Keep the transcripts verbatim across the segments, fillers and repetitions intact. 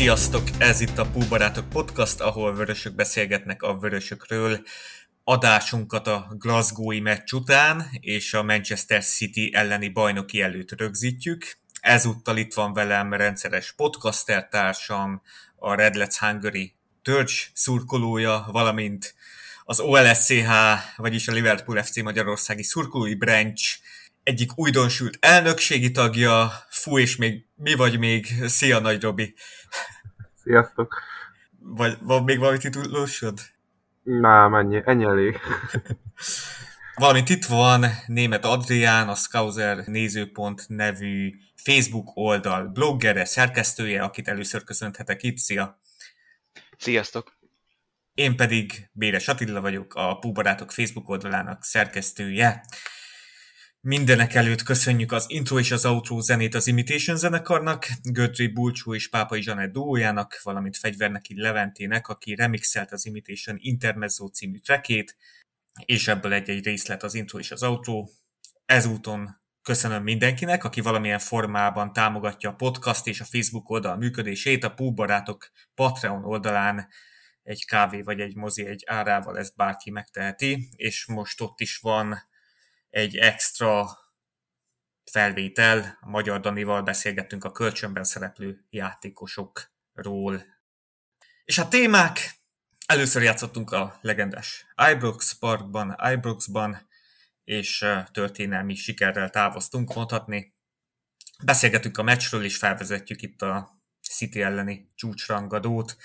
Sziasztok! Ez itt a PoolBarátok Podcast, ahol vörösök beszélgetnek a vörösökről. Adásunkat a Glasgowi meccs után és a Manchester City elleni bajnoki előtt rögzítjük. Ezúttal itt van velem rendszeres podcaster társam, a Red Lads Hungary Törcs szurkolója, valamint az o el es cé há, vagyis a Liverpool ef cé magyarországi szurkolói branch egyik újdonsült elnökségi tagja. Fú, és még mi vagy még? Szia, Nagy Robi! Sziasztok! Vagy van még valami titulósod? Nem, ennyi, ennyi elég. Valamint itt van Németh Adrián, a Scouser Nézőpont nevű Facebook oldal bloggere, szerkesztője, akit először köszönhetek itt. Szia! Sziasztok! Én pedig Béres Attila vagyok, a PoolBarátok Facebook oldalának szerkesztője. Mindenek előtt köszönjük az intro és az outro zenét az Imitation zenekarnak, Götri Bulcsó és Pápai Zsanett duójának, valamint Fegyverneki Leventének, aki remixelt az Imitation Intermezzo című trackét, és ebből egy-egy részlet az intro és az outro. Ezúton köszönöm mindenkinek, aki valamilyen formában támogatja a podcast és a Facebook oldal működését. A PoolBarátok Patreon oldalán egy kávé vagy egy mozi egy árával ezt bárki megteheti, és most ott is van egy extra felvétel, a Magyar Danival beszélgettünk a kölcsönben szereplő játékosokról. És a témák: először játszottunk a legendás Ibrox Parkban, Ibroxban, és történelmi sikerrel távoztunk, mondhatni. Beszélgetünk a meccsről, és felvezetjük itt a City elleni csúcsrangadót.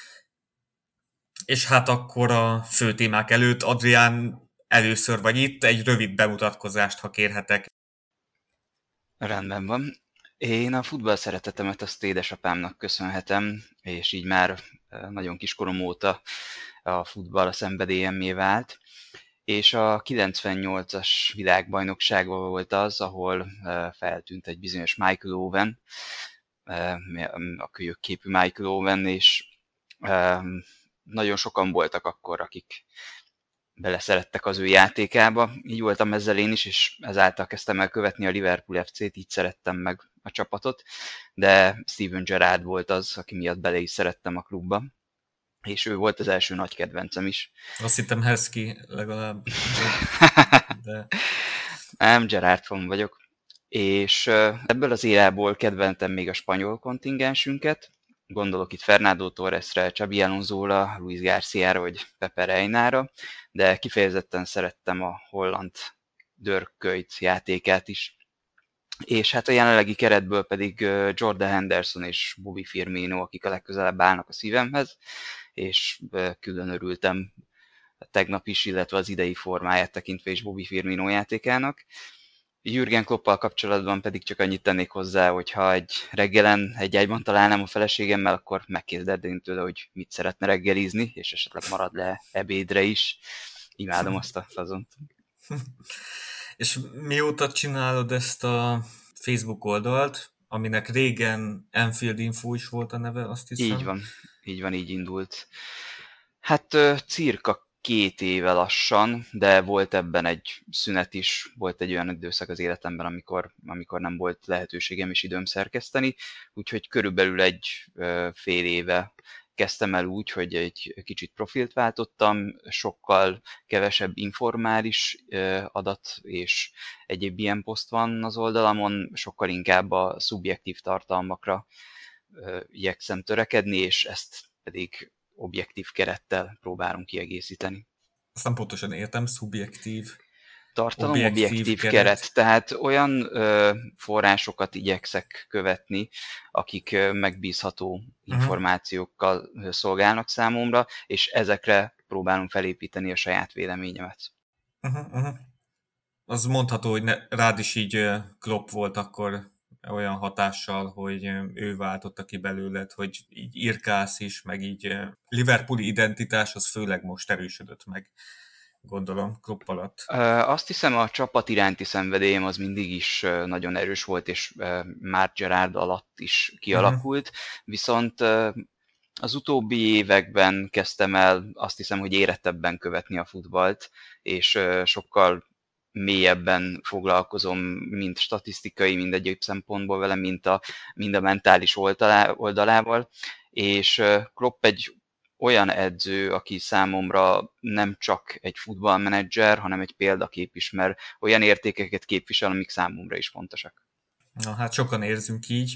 És hát akkor a fő témák előtt, Adrián, először vagy itt, egy rövid bemutatkozást, ha kérhetek. Rendben van. Én a futball szeretetemet azt édesapámnak köszönhetem, és így már nagyon kiskorom óta a futball a szenvedélyemmé vált. És a kilencvennyolcas világbajnokságban volt az, ahol feltűnt egy bizonyos Michael Owen, a kölyök képű Michael Owen, és nagyon sokan voltak akkor, akik beleszerettek az ő játékába, így voltam ezzel én is, és ezáltal kezdtem el követni a Liverpool ef cét, így szerettem meg a csapatot, de Steven Gerrard volt az, aki miatt bele is szerettem a klubba, és ő volt az első nagy kedvencem is. Azt hittem Hesky legalább. De... nem, Gerrard fan vagyok, és ebből az érából kedveltem még a spanyol kontingensünket, gondolok itt Fernando Torresre, Xabi Alonsóra, Luis Garciára vagy Pepe Reinára, de kifejezetten szerettem a holland dörkölyt játékát is. És hát a jelenlegi keretből pedig Jordan Henderson és Bobby Firmino, akik a legközelebb állnak a szívemhez, és külön örültem tegnap is, illetve az idei formáját tekintve is Bobby Firmino játékának. Jürgen Kloppal kapcsolatban pedig csak annyit tennék hozzá, hogy ha egy reggelen egy ágyban találnám a feleségemmel, akkor megkérdeznék tőle, hogy mit szeretne reggelizni, és esetleg marad le ebédre is. Imádom azt a fazont. És mióta csinálod ezt a Facebook oldalt, aminek régen Anfield Info is volt a neve, azt hiszem? Így van, így van, így indult. Hát cirka két éve lassan, de volt ebben egy szünet is, volt egy olyan időszak az életemben, amikor, amikor nem volt lehetőségem és időm szerkeszteni, úgyhogy körülbelül egy fél éve kezdtem el úgy, hogy egy kicsit profilt váltottam, sokkal kevesebb informális adat és egyéb ilyen poszt van az oldalamon, sokkal inkább a szubjektív tartalmakra igyekszem törekedni, és ezt pedig objektív kerettel próbálunk kiegészíteni. Aztán pontosan értem, szubjektív tartalom, objektív, objektív keret. keret. Tehát olyan ö, forrásokat igyekszek követni, akik ö, megbízható információkkal uh-huh. szolgálnak számomra, és ezekre próbálunk felépíteni a saját véleményemet. Uh-huh, uh-huh. Az mondható, hogy ne, rád is így Klopp volt akkor olyan hatással, hogy ő váltotta ki belőled, hogy így irkálsz is, meg így Liverpooli identitás, az főleg most erősödött meg, gondolom, Klopp alatt. Azt hiszem, a csapat iránti szenvedélyem az mindig is nagyon erős volt, és már Gerrard alatt is kialakult, uh-huh. viszont az utóbbi években kezdtem el azt hiszem, hogy érettebben követni a futballt, és sokkal mélyebben foglalkozom, mint statisztikai, mind egyéb szempontból vele, mint a, mind a mentális oldalával, és Klopp egy olyan edző, aki számomra nem csak egy futballmenedzser, hanem egy példakép is, mert olyan értékeket képvisel, amik számomra is fontosak. Na hát sokan érzünk így.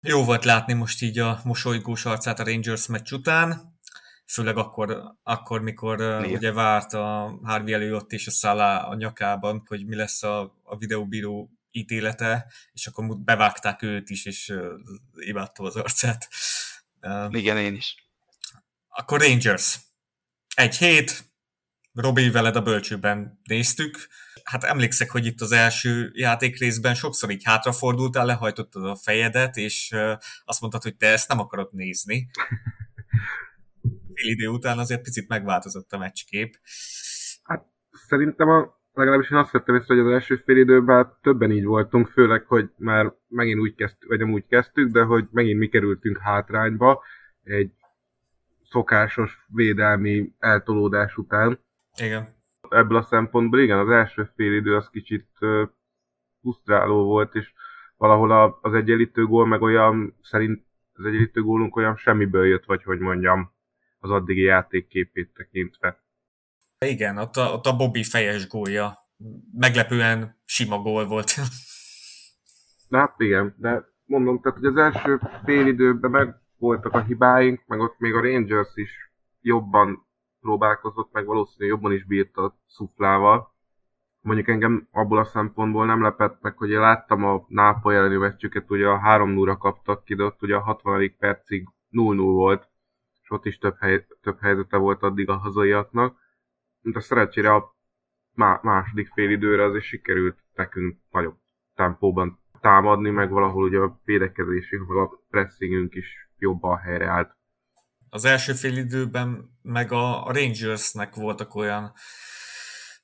Jó volt látni most így a mosolygós arcát a Rangers meccs után, főleg akkor, akkor mikor uh, ugye várt a Harvey Elliott és a Salah a nyakában, hogy mi lesz a, a videóbíró ítélete, és akkor bevágták őt is, és uh, imádtam az arcát. Uh, Igen, én is. Akkor Rangers. Egy hét, Robi, veled a bölcsőben néztük. Hát emlékszek, hogy itt az első játékrészben sokszor így hátrafordultál, lehajtottad a fejedet, és azt mondtad, hogy te ezt nem akarod nézni. Fél idő után azért picit megváltozott a meccskép. Hát szerintem a, legalábbis én azt vettem észre, hogy az első fél időben többen így voltunk, főleg, hogy már megint úgy kezdtük, vagy nem úgy kezdtük, de hogy megint mi kerültünk hátrányba egy szokásos védelmi eltolódás után. Igen. Ebből a szempontból igen, az első fél idő az kicsit uh, frusztráló volt, és valahol a, az egyenlítő gól meg olyan, szerint az egyenlítő gólunk olyan semmiből jött, vagy hogy mondjam, az addigi játékképét tekintve. Igen, ott a, ott a Bobby fejes gólja. Meglepően sima gól volt. De hát igen, de mondom, tehát hogy az első fél időben meg voltak a hibáink, meg ott még a Rangers is jobban próbálkozott, meg valószínűleg jobban is bírta a szuflával. Mondjuk engem abból a szempontból nem lepett meg, hogy én láttam a Nápoly elleni meccsüket, ugye a három nullra kaptak ki, de ott ugye a hatvanadik percig null null volt, és ott is több, hely, több helyzete volt addig a hazaiaknak. De szerencsére a má- második fél időre azért sikerült nekünk nagyobb tempóban támadni, meg valahol ugye a védekezésünk, meg a pressingünk is jobban helyreállt. Az első fél időben meg a Rangersnek voltak olyan,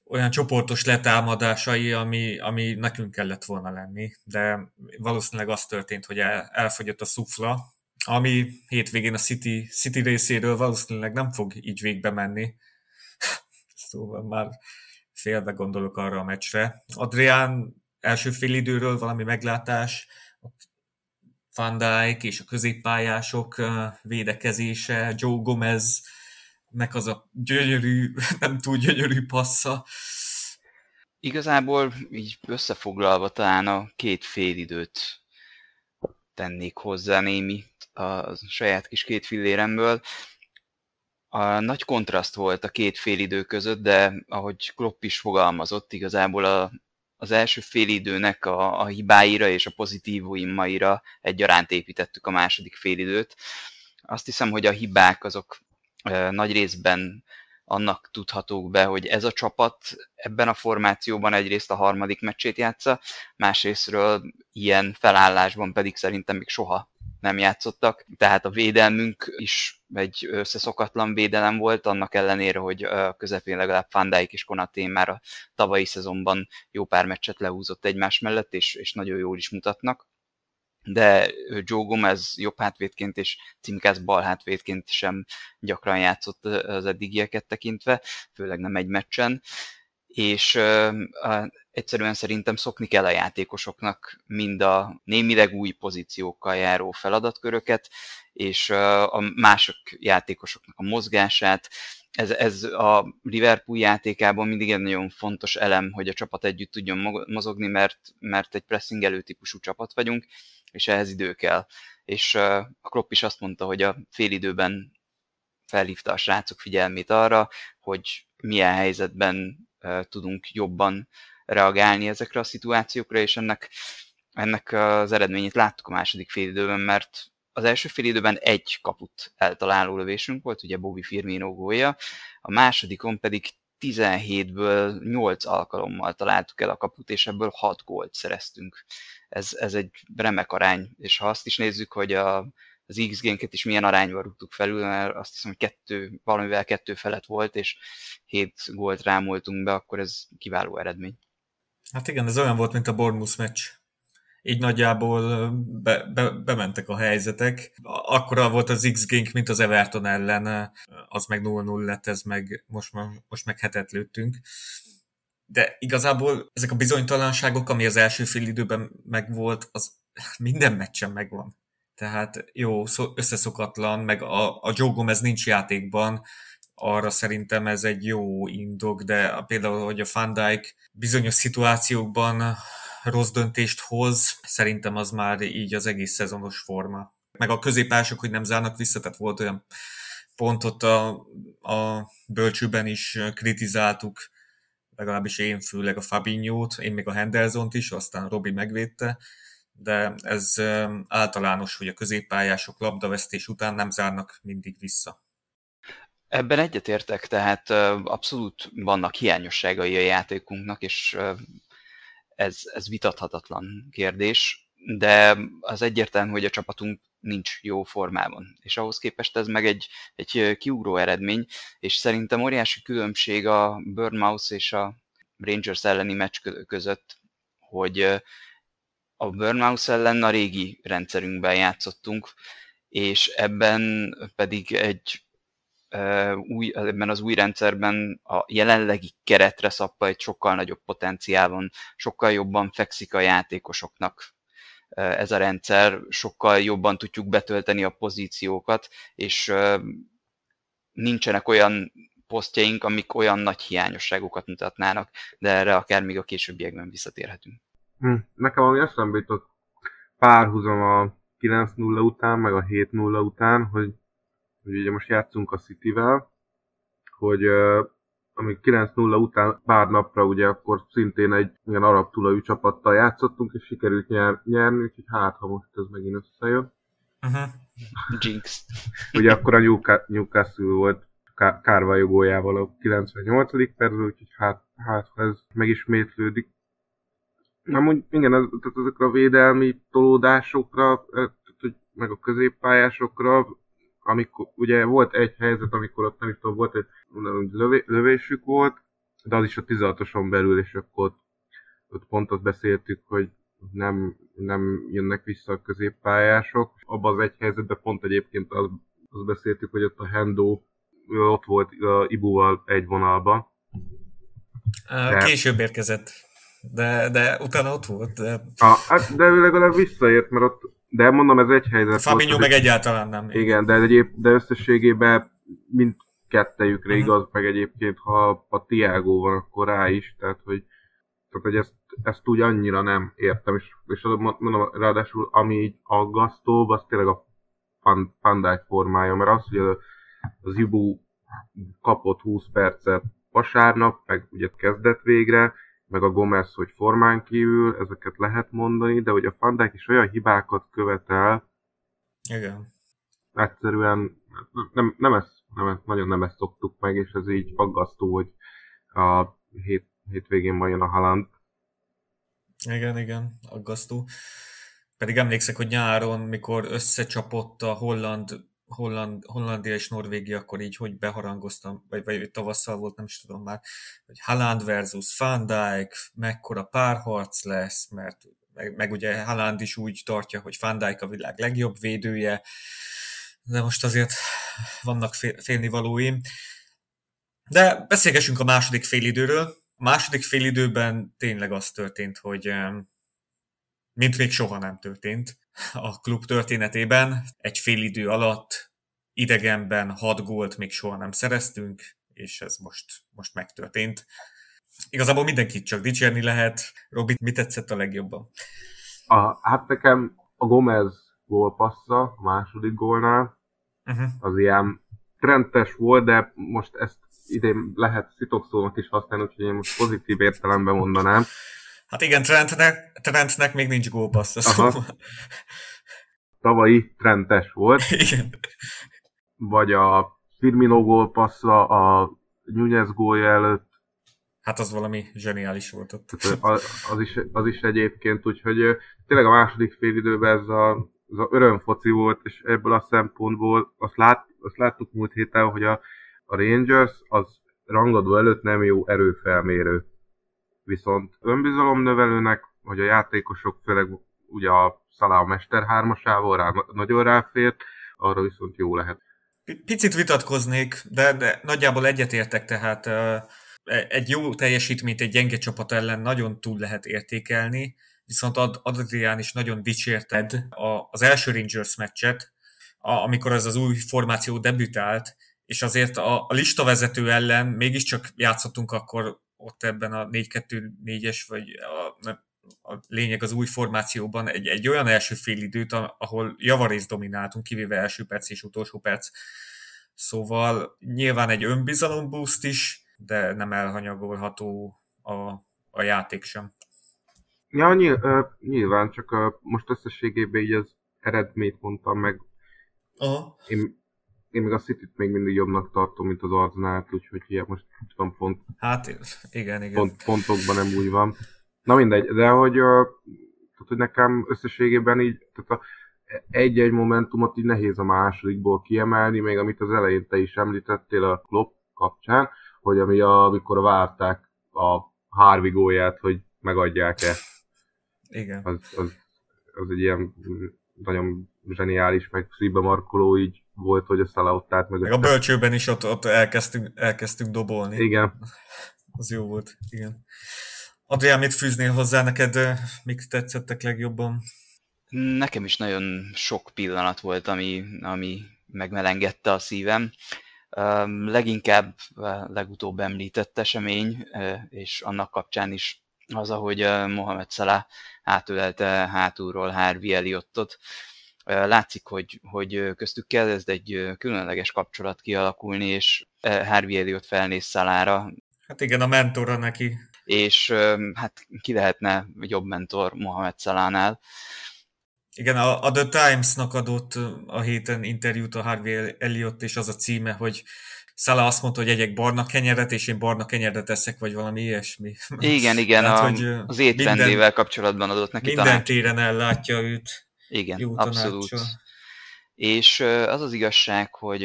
olyan csoportos letámadásai, ami, ami nekünk kellett volna lenni, de valószínűleg az történt, hogy el, elfogyott a szufla, ami hétvégén a City, City részéről valószínűleg nem fog így végbe menni. Szóval már félbe gondolok arra a meccsre. Adrián, első fél időről valami meglátás, Van Dijk és a középpályások védekezése, Joe Gomeznek az a gyönyörű, nem túl gyönyörű passza. Igazából így összefoglalva talán a két fél időt tennék hozzá némi a saját kis két filléremből. A nagy kontraszt volt a két fél idő között, de ahogy Klopp is fogalmazott, igazából a az első fél időnek a, a hibáira és a pozitívumaira egyaránt építettük a második fél időt. Azt hiszem, hogy a hibák azok e, nagy részben annak tudhatók be, hogy ez a csapat ebben a formációban egyrészt a harmadik meccsét játsza, másrésztről ilyen felállásban pedig szerintem még soha nem játszottak. Tehát a védelmünk is egy összeszokatlan védelem volt, annak ellenére, hogy a közepén legalább Van Dijk és Konaté már a tavalyi szezonban jó pár meccset lehúzott egymás mellett, és, és nagyon jól is mutatnak. De Joe Gomez jobb hátvédként és Címkász bal hátvédként sem gyakran játszott az eddigieket tekintve, főleg nem egy meccsen. És uh, uh, egyszerűen szerintem szokni kell a játékosoknak mind a némileg új pozíciókkal járó feladatköröket, és uh, a mások játékosoknak a mozgását. Ez, ez a Liverpool játékában mindig egy nagyon fontos elem, hogy a csapat együtt tudjon mozogni, mert, mert egy pressingelő típusú csapat vagyunk, és ehhez idő kell. És uh, a Klopp is azt mondta, hogy a fél időben felhívta a srácok figyelmét arra, hogy milyen helyzetben tudunk jobban reagálni ezekre a szituációkra, és ennek, ennek az eredményét láttuk a második fél időben, mert az első fél időben egy kaput eltaláló lövésünk volt, ugye Bobby Firmino gólja, a másodikon pedig tizenhétből nyolc alkalommal találtuk el a kaput, és ebből hat gólt szereztünk. Ez, ez egy remek arány, és ha azt is nézzük, hogy a az iksz gé-nket is milyen arányban rúgtuk felül, mert azt hiszem, hogy kettő, valamivel kettő felett volt, és hét gólt rámoltunk be, akkor ez kiváló eredmény. Hát igen, ez olyan volt, mint a Bournemouth meccs. Így nagyjából be, be, bementek a helyzetek. Akkora volt az iksz gé-nk, mint az Everton ellen, az meg nulla nulla lett, ez meg most, most meg hetet lőttünk. de igazából ezek a bizonytalanságok, ami az első fél időben megvolt, az minden meccsen megvan. Tehát jó, összeszokatlan, meg a, a Joe Gomez nincs játékban, arra szerintem ez egy jó indok, de például, hogy a Van Dijk bizonyos szituációkban rossz döntést hoz, szerintem az már így az egész szezonos forma. Meg a középások, hogy nem zárnak vissza, tehát volt olyan pontot a, a bölcsőben is kritizáltuk, legalábbis én főleg a Fabinho-t, én még a Hendersont is, aztán Robi megvédte, de ez általános, hogy a középpályások labdavesztés után nem zárnak mindig vissza. Ebben egyetértek, tehát abszolút vannak hiányosságai a játékunknak, és ez, ez vitathatatlan kérdés, de az egyértelmű, hogy a csapatunk nincs jó formában, és ahhoz képest ez meg egy, egy kiugró eredmény, és szerintem óriási különbség a Bournemouth és a Rangers elleni meccs között, hogy a Bournemouth ellen a régi rendszerünkben játszottunk, és ebben pedig egy új, ebben az új rendszerben a jelenlegi keretre szabva egy sokkal nagyobb potenciál van, sokkal jobban fekszik a játékosoknak ez a rendszer, sokkal jobban tudjuk betölteni a pozíciókat, és nincsenek olyan posztjaink, amik olyan nagy hiányosságokat mutatnának, de erre akár még a későbbiekben visszatérhetünk. Hm. Nekem ami eszembe jutott párhuzam a kilenc nulla után, meg a hét nulla után, hogy hogy ugye most játszunk a Cityvel, hogy euh, ami kilenc nulla után pár napra ugye akkor szintén egy ilyen arab tulajú csapattal játszottunk, és sikerült nyer- nyerni, úgyhogy hát, ha most ez megint összejön. Uh-huh. Jinx. Ugye akkor a Newca- Newcastle volt Car- Carvalho góljával a kilencvennyolcadik percben, úgyhogy hát, hát ez megismétlődik. Amúgy igen, ez, tehát ezekre a védelmi tolódásokra, tehát, meg a középpályásokra, amikor, ugye volt egy helyzet, amikor ott nem is tudom, volt egy lövé, lövésük volt, de az is a tizenhatoson belül, és akkor ott, ott pont azt beszéltük, hogy nem, nem jönnek vissza a középpályások. Abban az egy helyzetben pont egyébként azt, azt beszéltük, hogy ott a Hendo ott volt a Ibuval egy vonalban. De... Később érkezett, de, de utána ott volt. De... A, de ő legalább visszaért, mert ott de mondom, ez egy helyzet. Fabinho meg egyáltalán nem. Igen, de, egyéb, de összességében mindkettejükre uh-huh. igaz, meg egyébként, ha a Thiago van, akkor rá is. Tehát, hogy, tehát, hogy ezt, ezt úgy annyira nem értem. És, és mondom, ráadásul ami így aggasztóbb, az tényleg a Van Dijk formája. Mert az, hogy az Ibu kapott húsz percet vasárnap, meg ugye kezdett végre, meg a Gomez, hogy formán kívül, ezeket lehet mondani, de hogy a Van Dijk is olyan hibákat követel. Igen. Egyszerűen nem, nem ezt, nem ezt, nagyon nem ezt szoktuk meg, és ez így aggasztó, hogy a hét, hétvégén van jön a Haaland. Igen, igen, aggasztó. Pedig emlékszek, hogy nyáron, mikor összecsapott a Holland, Holland, Hollandia és Norvégia, akkor így hogy beharangoztam, vagy, vagy tavasszal volt, nem is tudom már, hogy Haaland versus Van Dijk, mekkora párharc lesz, mert meg, meg ugye Haaland is úgy tartja, hogy Van Dijk a világ legjobb védője, de most azért vannak fél, félnivalóim. De beszélgessünk a második félidőről. A második félidőben tényleg az történt, hogy mint még soha nem történt a klub történetében. Egy fél idő alatt idegenben hat gólt még soha nem szereztünk, és ez most, most megtörtént. Igazából mindenkit csak dicsérni lehet. Robi, mi tetszett a legjobban? A, hát nekem a Gomez gólpassza a második gólnál, uh-huh. az ilyen trendes volt, de most ezt idén lehet szitokszónak is használni, úgyhogy én most pozitív értelemben mondanám. Hát igen, Trentnek, Trentnek még nincs gólpassza, szóval. Tavalyi Trentes volt. Igen. Vagy a Firmino gólpassza a Núñez gólja előtt. Hát az valami zseniális volt ott. Az, az, is, az is egyébként, úgyhogy tényleg a második fél időben ez a ez a örömfoci volt, és ebből a szempontból azt, lát, azt láttuk múlt héten, hogy a, a Rangers az rangadó előtt nem jó erőfelmérő. Viszont önbizalomnövelőnek, hogy a játékosok főleg ugye a Salah a mester hármasával rá, nagyon ráfért, arra viszont jó lehet. P- picit vitatkoznék, de, de nagyjából egyetértek, tehát uh, egy jó teljesítményt egy gyenge csapat ellen nagyon túl lehet értékelni, viszont Adrián is nagyon dicsérted az első Rangers meccset, amikor ez az új formáció debütált, és azért a listavezető ellen mégiscsak játszottunk akkor ott ebben a négy kettő négyes, vagy a, a lényeg az új formációban egy, egy olyan első fél időt, ahol javarészt domináltunk, kivéve első perc és utolsó perc. Szóval nyilván egy önbizalom boost is, de nem elhanyagolható a, a játék sem. Ja, nyilván, csak most összességében így az eredményt mondtam meg. Aha. Én, én még a Cityt még mindig jobbnak tartom, mint az Arsenalt, úgyhogy ilyen most tudom pont... Hát, igen, igen. Pont, pontokban nem úgy van. Na mindegy, de hogy, tehát, hogy nekem összességében így, tehát a, egy-egy momentumot így nehéz a másodikból kiemelni, még amit az elején te is említettél a Klopp kapcsán, hogy ami a, amikor várták a Harvey gólját, hogy megadják-e. Igen. Az, az, az egy ilyen nagyon zseniális, meg szívbe markoló így volt, hogy a Salah ott állt meg. Meg a bölcsőben is ott, ott elkezdtünk, elkezdtünk dobolni. Igen. Az jó volt, igen. Adrián, mit fűznél hozzá neked? Mik tetszettek legjobban? Nekem is nagyon sok pillanat volt, ami, ami megmelengedte a szívem. Uh, leginkább uh, legutóbb említett esemény, uh, és annak kapcsán is az, ahogy uh, Mohamed Salah átölelte hátulról Harvey Elliotot. Uh, látszik, hogy, hogy köztük kezd egy különleges kapcsolat kialakulni, és uh, Harvey Elliott felnéz Salahra. Hát igen, a mentora neki. És uh, hát ki lehetne jobb mentor Mohamed Salahnál. Igen, a, a The Times-nak adott a héten interjút a Harvey Elliott, és az a címe, hogy Salah azt mondta, hogy egyek barna kenyeret, és én barna kenyeret eszek, vagy valami ilyesmi. Igen, igen, tehát, a, hogy az étrendével minden, kapcsolatban adott neki minden tanács. Minden téren ellátja őt. Igen, jó abszolút. Tanácsa. És az az igazság, hogy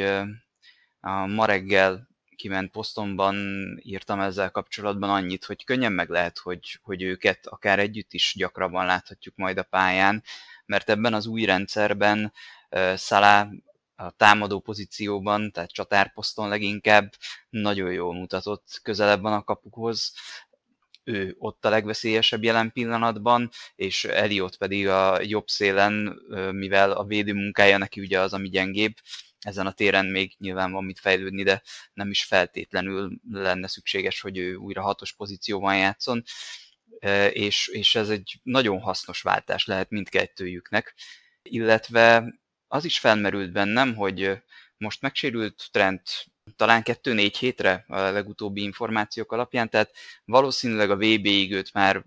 a ma reggel kiment posztomban írtam ezzel kapcsolatban annyit, hogy könnyen meg lehet, hogy, hogy őket akár együtt is gyakrabban láthatjuk majd a pályán, mert ebben az új rendszerben uh, Salah a támadó pozícióban, tehát csatárposzton leginkább nagyon jól mutatott, közelebb van a kapukhoz, ő ott a legveszélyesebb jelen pillanatban, és Elliott pedig a jobb szélen, uh, mivel a védő munkája neki ugye az, ami gyengébb, ezen a téren még nyilván van mit fejlődni, de nem is feltétlenül lenne szükséges, hogy ő újra hatos pozícióban játszon. És, és ez egy nagyon hasznos váltás lehet mindkettőjüknek. Illetve az is felmerült bennem, hogy most megsérült Trent talán kettő-négy hétre a legutóbbi információk alapján, tehát valószínűleg a vé bé-ig őt már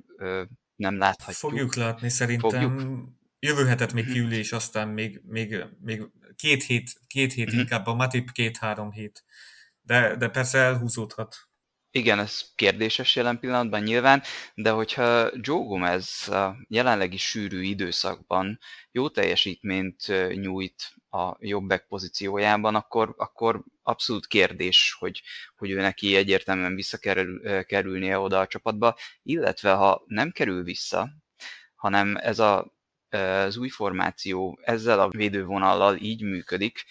nem láthatjuk. Fogjuk látni szerintem. Fogjuk. Jövő hetet még kiülés, aztán még, még, még két hét, két hét inkább, a Matip két-három hét. De, de persze elhúzódhat. Igen, ez kérdéses jelen pillanatban nyilván, de hogyha Joe Gomez a jelenlegi sűrű időszakban jó teljesítményt nyújt a jobbback pozíciójában, akkor, akkor abszolút kérdés, hogy, hogy ő neki egyértelműen visszakerülnie oda a csapatba, illetve ha nem kerül vissza, hanem ez a, az új formáció ezzel a védővonallal így működik,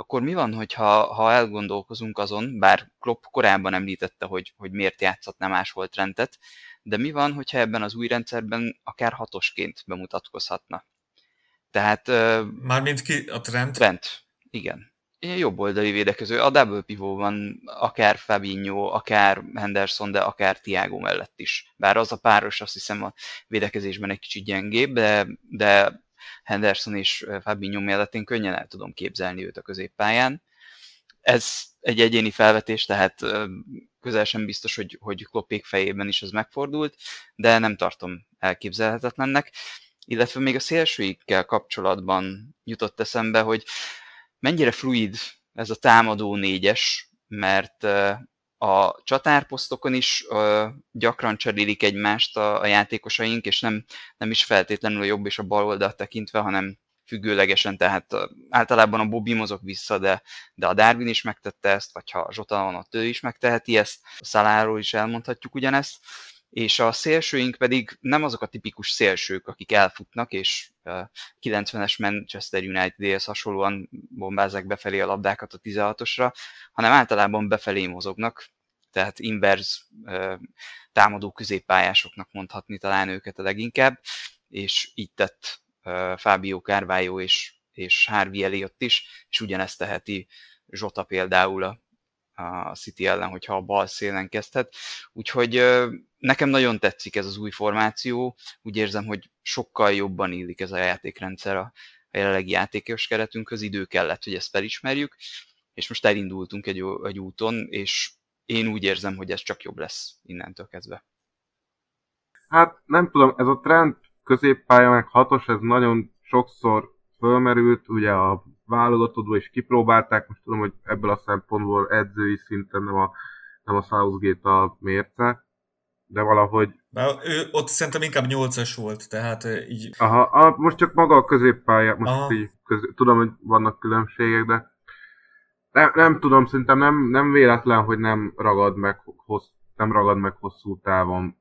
akkor mi van, hogyha, ha elgondolkozunk azon, bár Klopp korábban említette, hogy, hogy miért játszhatná máshol Trentet, de mi van, hogyha ebben az új rendszerben akár hatosként bemutatkozhatna? Tehát... Mármint ki a Trent? Trent, igen. Jobb oldali védekező, a double pivóban akár Fabinho, akár Henderson, de akár Thiago mellett is. Bár az a páros azt hiszem a védekezésben egy kicsit gyengébb, de... de Henderson és Fabinho mellett én könnyen el tudom képzelni őt a középpályán. Ez egy egyéni felvetés, tehát közel sem biztos, hogy, hogy Kloppék fejében is ez megfordult, de nem tartom elképzelhetetlennek. Illetve még a szélsőikkel kapcsolatban jutott eszembe, hogy mennyire fluid ez a támadó négyes, mert a csatárposztokon is ö, gyakran cserélik egymást a, a játékosaink, és nem, nem is feltétlenül a jobb és a bal oldalt tekintve, hanem függőlegesen, tehát általában a Bobby mozog vissza, de, de a Darwin is megtette ezt, vagy ha Jota van, ott ő is megteheti ezt, a Salahról is elmondhatjuk ugyanezt, és a szélsőink pedig nem azok a tipikus szélsők, akik elfutnak, és ö, kilencvenes Manchester United-hez hasonlóan bombázzák befelé a labdákat a tizenhatosra, hanem általában befelé mozognak, tehát inverz támadó középpályásoknak mondhatni talán őket a leginkább, és így tett Fábio Carvalho és, és Harvey Elliott is, és ugyanezt teheti Jota például a, a City ellen, hogyha a bal szélen kezdhet. Úgyhogy nekem nagyon tetszik ez az új formáció, úgy érzem, hogy sokkal jobban illik ez a játékrendszer a jelenlegi játékos keretünkhöz, idő kellett, hogy ezt felismerjük, és most elindultunk egy, egy úton, és én úgy érzem, hogy ez csak jobb lesz innentől kezdve. Hát nem tudom, ez a trend középpálya meg hatos, ez nagyon sokszor fölmerült, ugye a válogatottban is kipróbálták, most tudom, hogy ebből a szempontból edzői szinten nem a, nem a Southgate a mérce, de valahogy... Na, ő, ott szerintem inkább nyolcas volt, tehát így... Aha, a, most csak maga a középpálya, most így közé, tudom, hogy vannak különbségek, de nem, nem tudom, szerintem nem, nem véletlen, hogy nem ragad meg, hossz, nem ragad meg hosszú távon.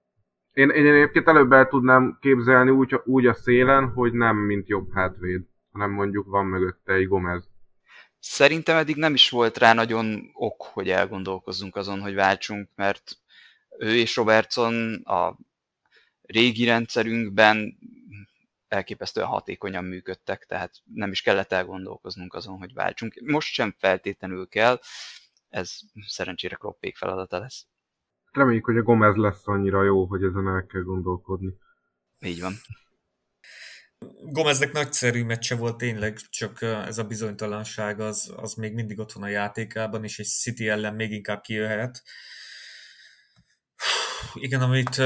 Én, én egyébként előbb el tudnám képzelni úgy, úgy a szélen, hogy nem mint jobb hátvéd, hanem mondjuk van mögötte egy Gomez. Szerintem eddig nem is volt rá nagyon ok, hogy elgondolkozzunk azon, hogy váltsunk, mert ő és Robertson a régi rendszerünkben elképesztően hatékonyan működtek, tehát nem is kellett elgondolkoznunk azon, hogy váltsunk. Most sem feltétlenül kell, ez szerencsére Kloppék feladata lesz. Reméljük, hogy a Gomez lesz annyira jó, hogy ezen el kell gondolkodni. Így van. Gomeznek nagyszerű meccse volt tényleg, csak ez a bizonytalanság az, az még mindig ott van a játékában, és egy City ellen még inkább kijöhet. Igen, amit,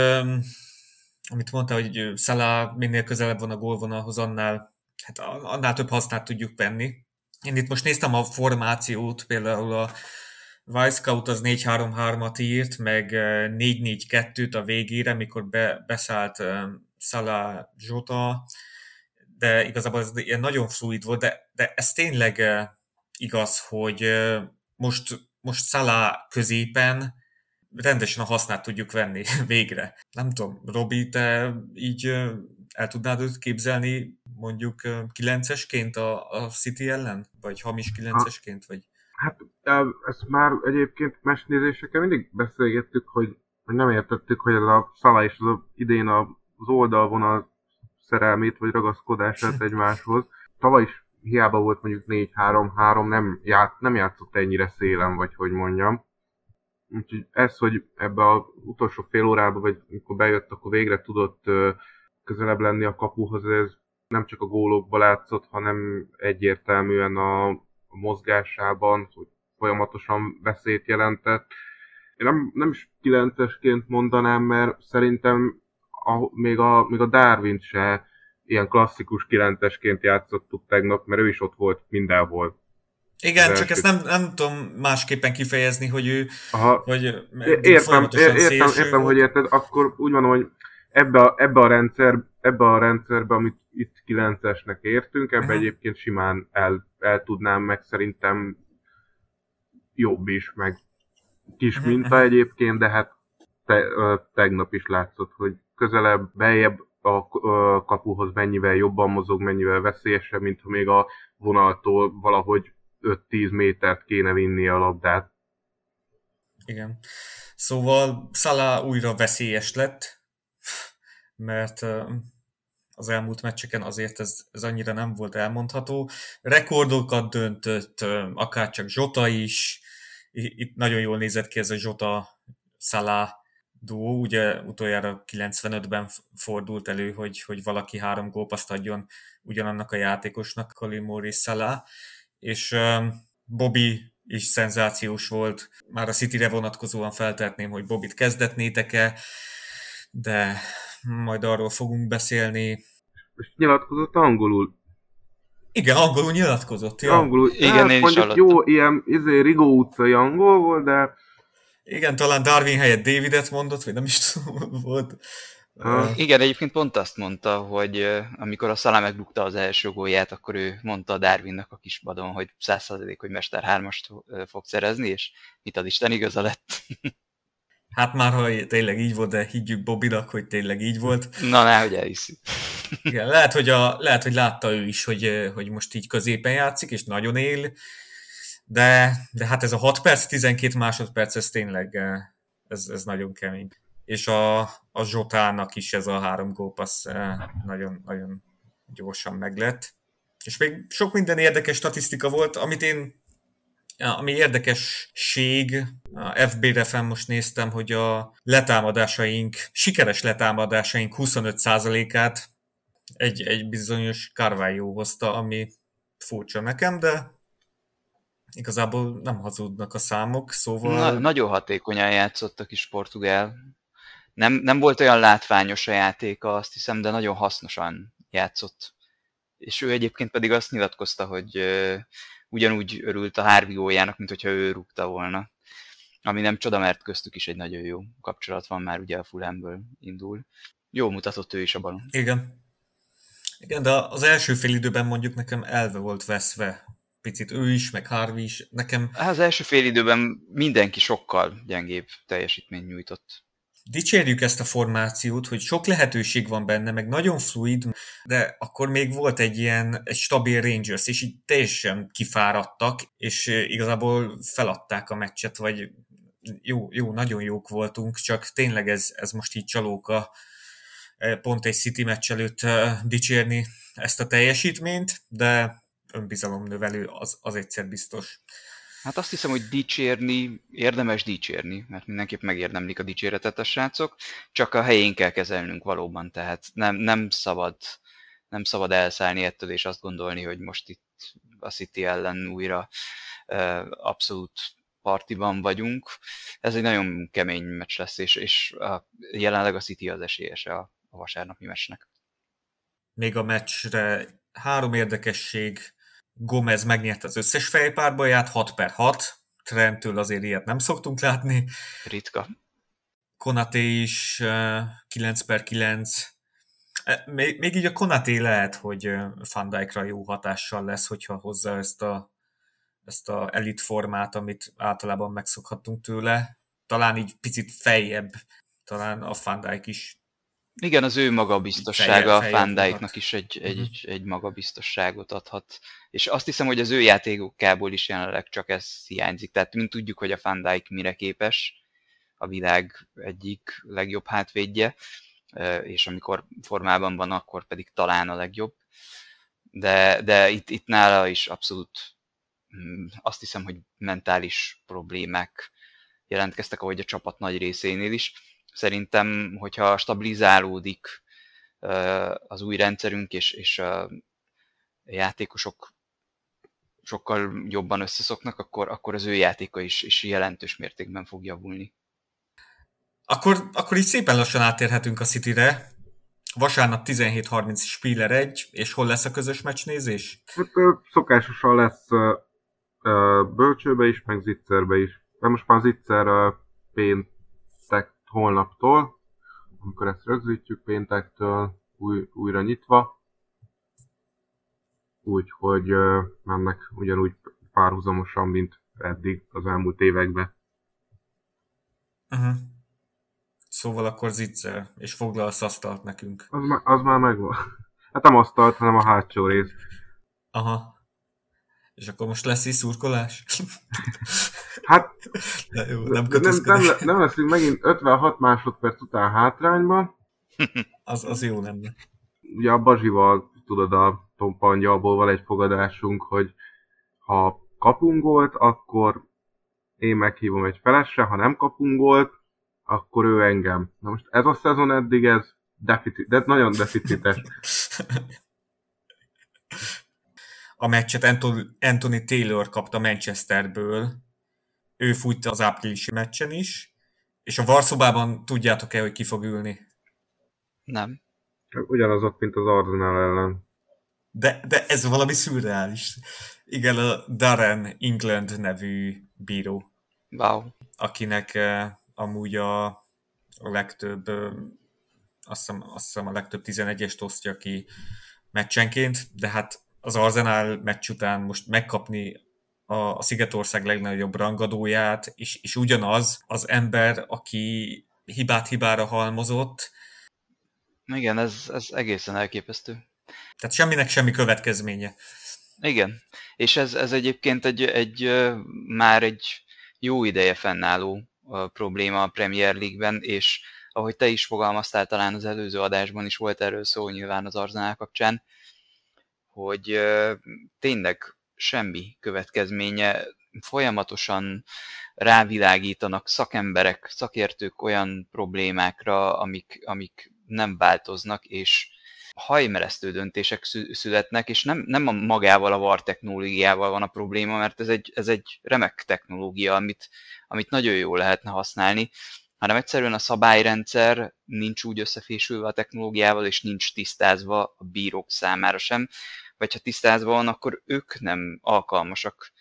amit mondta, hogy Salah minél közelebb van a gólvonalhoz, annál, hát annál több hasznát tudjuk venni. Én itt most néztem a formációt, például a Wisecout az négy három három-at írt, meg négy négy kettő-t a végére, mikor be, beszállt Salah Jota, de igazából ez ilyen nagyon fluid volt, de, de ez tényleg igaz, hogy most, most Salah középen rendesen a hasznát tudjuk venni végre. Nem tudom, Robi, te így el tudnád őt képzelni mondjuk kilencesként a, a City ellen? Vagy hamis kilencesként? Vagy... Hát ezt már egyébként meccsnézésekkel mindig beszélgettük, hogy, hogy nem értettük, hogy ez a Salah és az idén az oldalvonal szerelmét vagy ragaszkodását egymáshoz. Tavaly is hiába volt mondjuk négy három három, nem, ját, nem játszott ennyire szélen, vagy hogy mondjam. Úgyhogy ez, hogy ebbe az utolsó fél órába, vagy amikor bejött, akkor végre tudott közelebb lenni a kapuhoz, ez nem csak a gólokba látszott, hanem egyértelműen a mozgásában, hogy folyamatosan veszélyt jelentett. Én nem, nem is kilencesként mondanám, mert szerintem a, még, a, még a Darwin se ilyen klasszikus kilencesként játszottuk tegnap, mert ő is ott volt mindenhol. Igen, csak ezt nem, nem tudom másképpen kifejezni, hogy ő hogy értem, értem, értem, volt. Hogy érted, akkor úgy mondom, hogy ebbe a, ebbe a, rendszer, ebbe a rendszerbe, amit itt kilencesnek értünk, ebbe uh-huh. egyébként simán el, el tudnám, meg szerintem jobb is, meg kis uh-huh. minta egyébként, de hát te, tegnap is látszott, hogy közelebb, beljebb a kapuhoz mennyivel jobban mozog, mennyivel veszélyesebb, mint ha még a vonaltól valahogy öt-tíz métert kéne vinni a labdát. Igen. Szóval Salah újra veszélyes lett, mert az elmúlt meccseken azért ez, ez annyira nem volt elmondható. Rekordokat döntött, akárcsak Jota is. Itt nagyon jól nézett ki ez a Jota-Salah duó. Ugye utoljára kilencvenötben fordult elő, hogy, hogy valaki három gólpaszt adjon ugyanannak a játékosnak, Colin Morris Salah. És Bobby is szenzációs volt. Már a Cityre vonatkozóan feltehetném, hogy Bobbyt kezdetnétek-e, de majd arról fogunk beszélni. És nyilatkozott angolul. Igen, angolul nyilatkozott. Ja. Angolul. Igen, hát, én is hallottam. Jó, ilyen izé, Rigó utcai angol volt, de... Igen, talán Darwin helyett Davidet mondott, vagy nem is tudom, volt... Uh, igen, egyébként pont azt mondta, hogy uh, amikor a Salah megrúgta az első gólját, akkor ő mondta a Darwinnak a kispadon, hogy száz százalék, hogy Mester hármast uh, fog szerezni, és mit ad Isten, igaza lett. Hát már, ha tényleg így volt, de higgyük Bobbynak, hogy tényleg így volt. Na, nehogy elhiszi. Igen, lehet hogy, a, lehet, hogy látta ő is, hogy, hogy most így középen játszik, és nagyon él, de, de hát ez a hat perc, tizenkét másodperc, ez tényleg ez, ez nagyon kemény. És a, a Zsotának is ez a három gólpassz nagyon, nagyon gyorsan meglett. És még sok minden érdekes statisztika volt, amit én, ami érdekesség, a ef bé-re fenn most néztem, hogy a letámadásaink, sikeres letámadásaink huszonöt százalékát egy, egy bizonyos Carvalho hozta, ami furcsa nekem, de igazából nem hazudnak a számok, szóval... Na, nagyon hatékonyan játszott a kis portugál. Nem, nem volt olyan látványos a játéka, azt hiszem, de nagyon hasznosan játszott. És ő egyébként pedig azt nyilatkozta, hogy ö, ugyanúgy örült a Harvey Owenjának, mint hogyha ő rúgta volna. Ami nem csoda, mert köztük is egy nagyon jó kapcsolat van már, ugye a Fulhamből indul. Jó mutatott ő is a balon. Igen. Igen, de az első fél időben mondjuk nekem elve volt veszve. Picit ő is, meg Harvey is. Nekem... Az első fél időben mindenki sokkal gyengébb teljesítményt nyújtott. Dicsérjük ezt a formációt, hogy sok lehetőség van benne, meg nagyon fluid, de akkor még volt egy ilyen egy stabil Rangers, és így teljesen kifáradtak, és igazából feladták a meccset, vagy jó, jó nagyon jók voltunk, csak tényleg ez, ez most így csalóka pont egy City meccs előtt dicsérni ezt a teljesítményt, de önbizalomnövelő az, az egyszer biztos. Hát azt hiszem, hogy dicsérni, érdemes dicsérni, mert mindenképp megérdemlik a dicséretet a srácok, csak a helyén kell kezelnünk valóban, tehát nem, nem, szabad, nem szabad elszállni ettől, és azt gondolni, hogy most itt a City ellen újra uh, abszolút partiban vagyunk. Ez egy nagyon kemény meccs lesz, és, és a, jelenleg a City az esélyese a, a vasárnapi meccsnek. Még a meccsre három érdekesség. Gomez megnyerte az összes fejpárbaját, hat per hat. Trenttől azért ilyet nem szoktunk látni. Ritka. Konaté is kilenc per kilenc. Még, még így a Konaté lehet, hogy Van Dijkra jó hatással lesz, hogyha hozza ezt a, ezt a elit formát, amit általában megszokhattunk tőle. Talán így picit feljebb, talán a Van Dijk is. Igen, az ő magabiztossága a Van Dijknak is egy, egy, uh-huh. egy magabiztosságot adhat. És azt hiszem, hogy az ő játékokából is jelenleg csak ez hiányzik. Tehát mint tudjuk, hogy a Van Dijk mire képes, a világ egyik legjobb hátvédje, és amikor formában van, akkor pedig talán a legjobb. De, de itt, itt nála is abszolút azt hiszem, hogy mentális problémák jelentkeztek, ahogy a csapat nagy részénél is. Szerintem, hogyha stabilizálódik az új rendszerünk, és, és a játékosok sokkal jobban összeszoknak, akkor, akkor az ő játéka is, is jelentős mértékben fog javulni. Akkor, akkor így szépen lassan átérhetünk a Cityre. Vasárnap tizenhét harminc Spiller egy, és hol lesz a közös meccsnézés? Szokásosan lesz Bölcsőbe is, meg Zitzerbe is. De most már Zitzer péntek holnaptól, amikor ezt rögzítjük, péntektől új, újra nyitva. Úgyhogy uh, mennek ugyanúgy párhuzamosan, mint eddig az elmúlt években. Uh-huh. Szóval akkor Zicser, és foglalsz asztalt nekünk. Az, ma- az már megvan. Hát nem asztalt, hanem a hátsó rész. Aha. És akkor most lesz is szurkolás? Hát de jó, nem, nem, nem, nem leszünk megint ötvenhat másodperc után hátrányban. az, az jó lenne. Ugye a Bazsival, tudod, a Tompangyalból van egy fogadásunk, hogy ha kapunk gólt, akkor én meghívom egy felesre, ha nem kapunk gólt, akkor ő engem. Na most ez a szezon eddig, ez defici- de nagyon deficites. A meccset Anthony Taylor kapta Manchesterből, ő fújta az áprilisi meccsen is, és a Varszobában tudjátok-e, hogy ki fog ülni? Nem. Ugyanaz ott, mint az Arsenal ellen. De, de ez valami szürreális. Igen, a Darren England nevű bíró. Wow. Akinek uh, amúgy a, a legtöbb, uh, azt hiszem, azt hiszem a legtöbb tizenegyest osztja ki meccsenként, de hát az Arsenal meccs után most megkapni a, a Szigetország legnagyobb rangadóját, és, és ugyanaz az ember, aki hibát-hibára halmozott. Igen, ez, ez egészen elképesztő. Tehát semminek semmi következménye. Igen, és ez, ez egyébként egy, egy már egy jó ideje fennálló a probléma a Premier League-ben, és ahogy te is fogalmaztál, talán az előző adásban is volt erről szó nyilván az Arsenal kapcsán, hogy euh, tényleg semmi következménye, folyamatosan rávilágítanak szakemberek, szakértők olyan problémákra, amik, amik nem változnak, és hajmeresztő döntések születnek, és nem, nem a magával, a VAR technológiával van a probléma, mert ez egy, ez egy remek technológia, amit, amit nagyon jól lehetne használni, hanem egyszerűen a szabályrendszer nincs úgy összefésülve a technológiával, és nincs tisztázva a bírók számára sem, vagy ha tisztázva van, akkor ők nem alkalmasak